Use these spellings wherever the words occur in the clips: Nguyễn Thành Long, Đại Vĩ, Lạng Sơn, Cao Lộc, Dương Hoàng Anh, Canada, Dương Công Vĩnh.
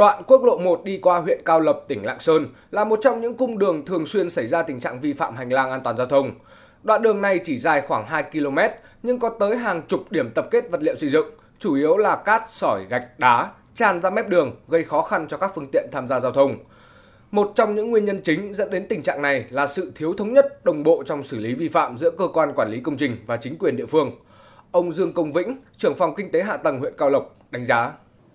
Đoạn quốc lộ 1 đi qua huyện Cao Lộc, tỉnh Lạng Sơn là một trong những cung đường thường xuyên xảy ra tình trạng vi phạm hành lang an toàn giao thông. Đoạn đường này chỉ dài khoảng 2 km nhưng có tới hàng chục điểm tập kết vật liệu xây dựng, chủ yếu là cát, sỏi, gạch, đá, tràn ra mép đường gây khó khăn cho các phương tiện tham gia giao thông. Một trong những nguyên nhân chính dẫn đến tình trạng này là sự thiếu thống nhất, đồng bộ trong xử lý vi phạm giữa cơ quan quản lý công trình và chính quyền địa phương. Ông Dương Công Vĩnh, trưởng phòng kinh tế hạ tầng huyện Cao Lộc đánh giá.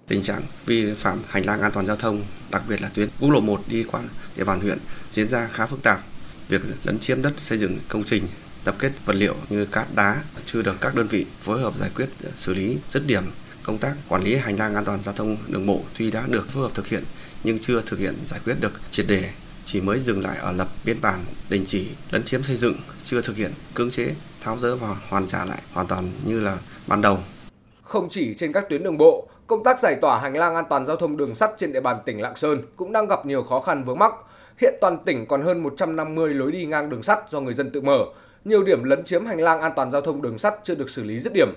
Tình trạng vi phạm hành lang an toàn giao thông, đặc biệt là tuyến quốc lộ 1 đi qua địa bàn huyện diễn ra khá phức tạp. Việc lấn chiếm đất xây dựng công trình, tập kết vật liệu như cát đá chưa được các đơn vị phối hợp giải quyết xử lý dứt điểm. Công tác quản lý hành lang an toàn giao thông đường bộ tuy đã được phối hợp thực hiện nhưng chưa thực hiện giải quyết được triệt để, chỉ mới dừng lại ở lập biên bản đình chỉ lấn chiếm xây dựng, chưa thực hiện cưỡng chế, tháo dỡ và hoàn trả lại hoàn toàn như là ban đầu. Không chỉ trên các tuyến đường bộ, công tác giải tỏa hành lang an toàn giao thông đường sắt trên địa bàn tỉnh Lạng Sơn cũng đang gặp nhiều khó khăn vướng mắc. Hiện toàn tỉnh còn hơn 150 lối đi ngang đường sắt do người dân tự mở. Nhiều điểm lấn chiếm hành lang an toàn giao thông đường sắt chưa được xử lý dứt điểm.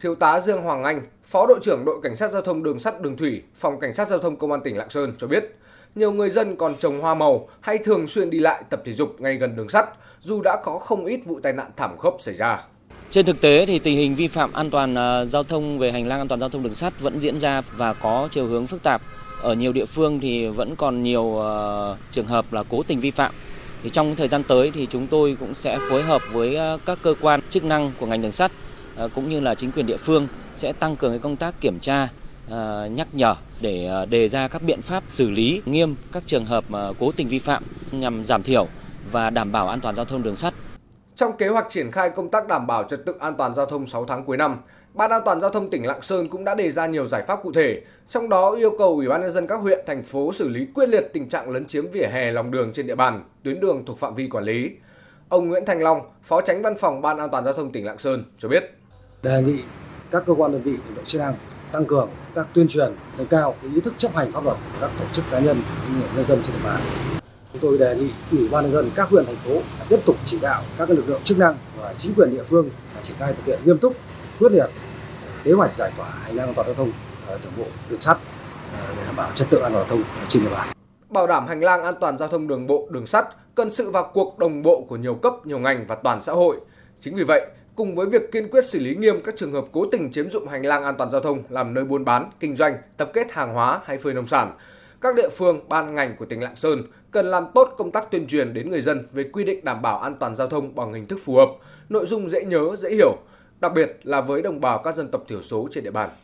Thiếu tá Dương Hoàng Anh, Phó đội trưởng đội cảnh sát giao thông đường sắt đường thủy, phòng cảnh sát giao thông công an tỉnh Lạng Sơn cho biết, nhiều người dân còn trồng hoa màu hay thường xuyên đi lại tập thể dục ngay gần đường sắt, dù đã có không ít vụ tai nạn thảm khốc xảy ra. Trên thực tế thì tình hình vi phạm an toàn giao thông về hành lang an toàn giao thông đường sắt vẫn diễn ra và có chiều hướng phức tạp. Ở nhiều địa phương thì vẫn còn nhiều trường hợp là cố tình vi phạm. Thì trong thời gian tới thì chúng tôi cũng sẽ phối hợp với các cơ quan chức năng của ngành đường sắt cũng như là chính quyền địa phương sẽ tăng cường cái công tác kiểm tra, nhắc nhở để đề ra các biện pháp xử lý nghiêm các trường hợp cố tình vi phạm nhằm giảm thiểu và đảm bảo an toàn giao thông đường sắt. Trong kế hoạch triển khai công tác đảm bảo trật tự an toàn giao thông 6 tháng cuối năm, Ban An toàn giao thông tỉnh Lạng Sơn cũng đã đề ra nhiều giải pháp cụ thể, trong đó yêu cầu Ủy ban nhân dân các huyện, thành phố xử lý quyết liệt tình trạng lấn chiếm vỉa hè, lòng đường trên địa bàn, tuyến đường thuộc phạm vi quản lý. Ông Nguyễn Thành Long, Phó Chánh Văn phòng Ban An toàn giao thông tỉnh Lạng Sơn cho biết. Đề nghị các cơ quan đơn vị lực lượng chức năng tăng cường các tuyên truyền nâng cao ý thức chấp hành pháp luật của các tổ chức cá nhân cũng như nhân dân trên địa bàn. Chúng tôi đề nghị Ủy ban nhân dân các huyện, thành phố tiếp tục chỉ đạo các lực lượng chức năng và chính quyền địa phương triển khai thực hiện nghiêm túc, quyết liệt kế hoạch giải tỏa hành lang an toàn giao thông đường bộ, đường sắt để đảm bảo trật tự an toàn giao thông trên địa bàn. Bảo đảm hành lang an toàn giao thông đường bộ, đường sắt cần sự vào cuộc đồng bộ của nhiều cấp, nhiều ngành và toàn xã hội. Chính vì vậy, cùng với việc kiên quyết xử lý nghiêm các trường hợp cố tình chiếm dụng hành lang an toàn giao thông làm nơi buôn bán, kinh doanh, tập kết hàng hóa hay phơi nông sản, các địa phương, ban ngành của tỉnh Lạng Sơn cần làm tốt công tác tuyên truyền đến người dân về quy định đảm bảo an toàn giao thông bằng hình thức phù hợp, nội dung dễ nhớ, dễ hiểu, đặc biệt là với đồng bào các dân tộc thiểu số trên địa bàn.